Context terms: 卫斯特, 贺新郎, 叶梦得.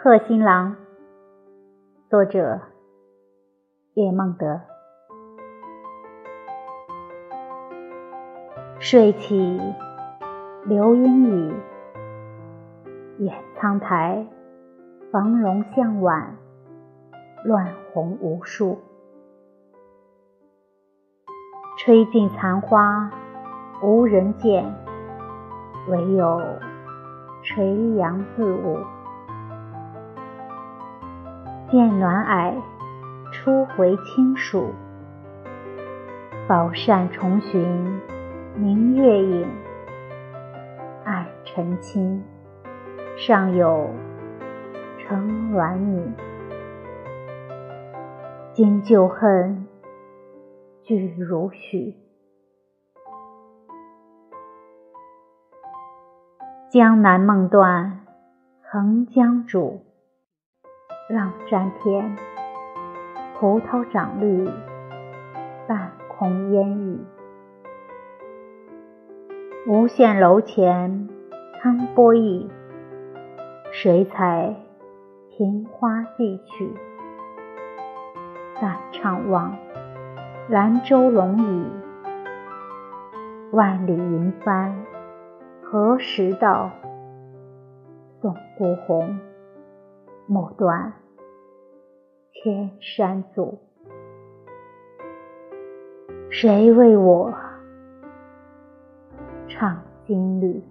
贺新郎，作者叶梦得。睡起流莺语，掩苍苔，房容向晚，乱红无数。吹尽残花无人见，唯有垂杨自舞。见暖霭，初回清暑，宝扇重寻明月影，爱澄清，尚有城鸾女。今旧恨，俱如许。江南梦断横江渚，浪沾天，葡萄长绿，半空烟雨。无限楼前康波意，谁裁庭花寄去。但怅望兰舟龙椅，万里云帆何时到？送孤鸿，暮断千山阻。谁为我唱金缕？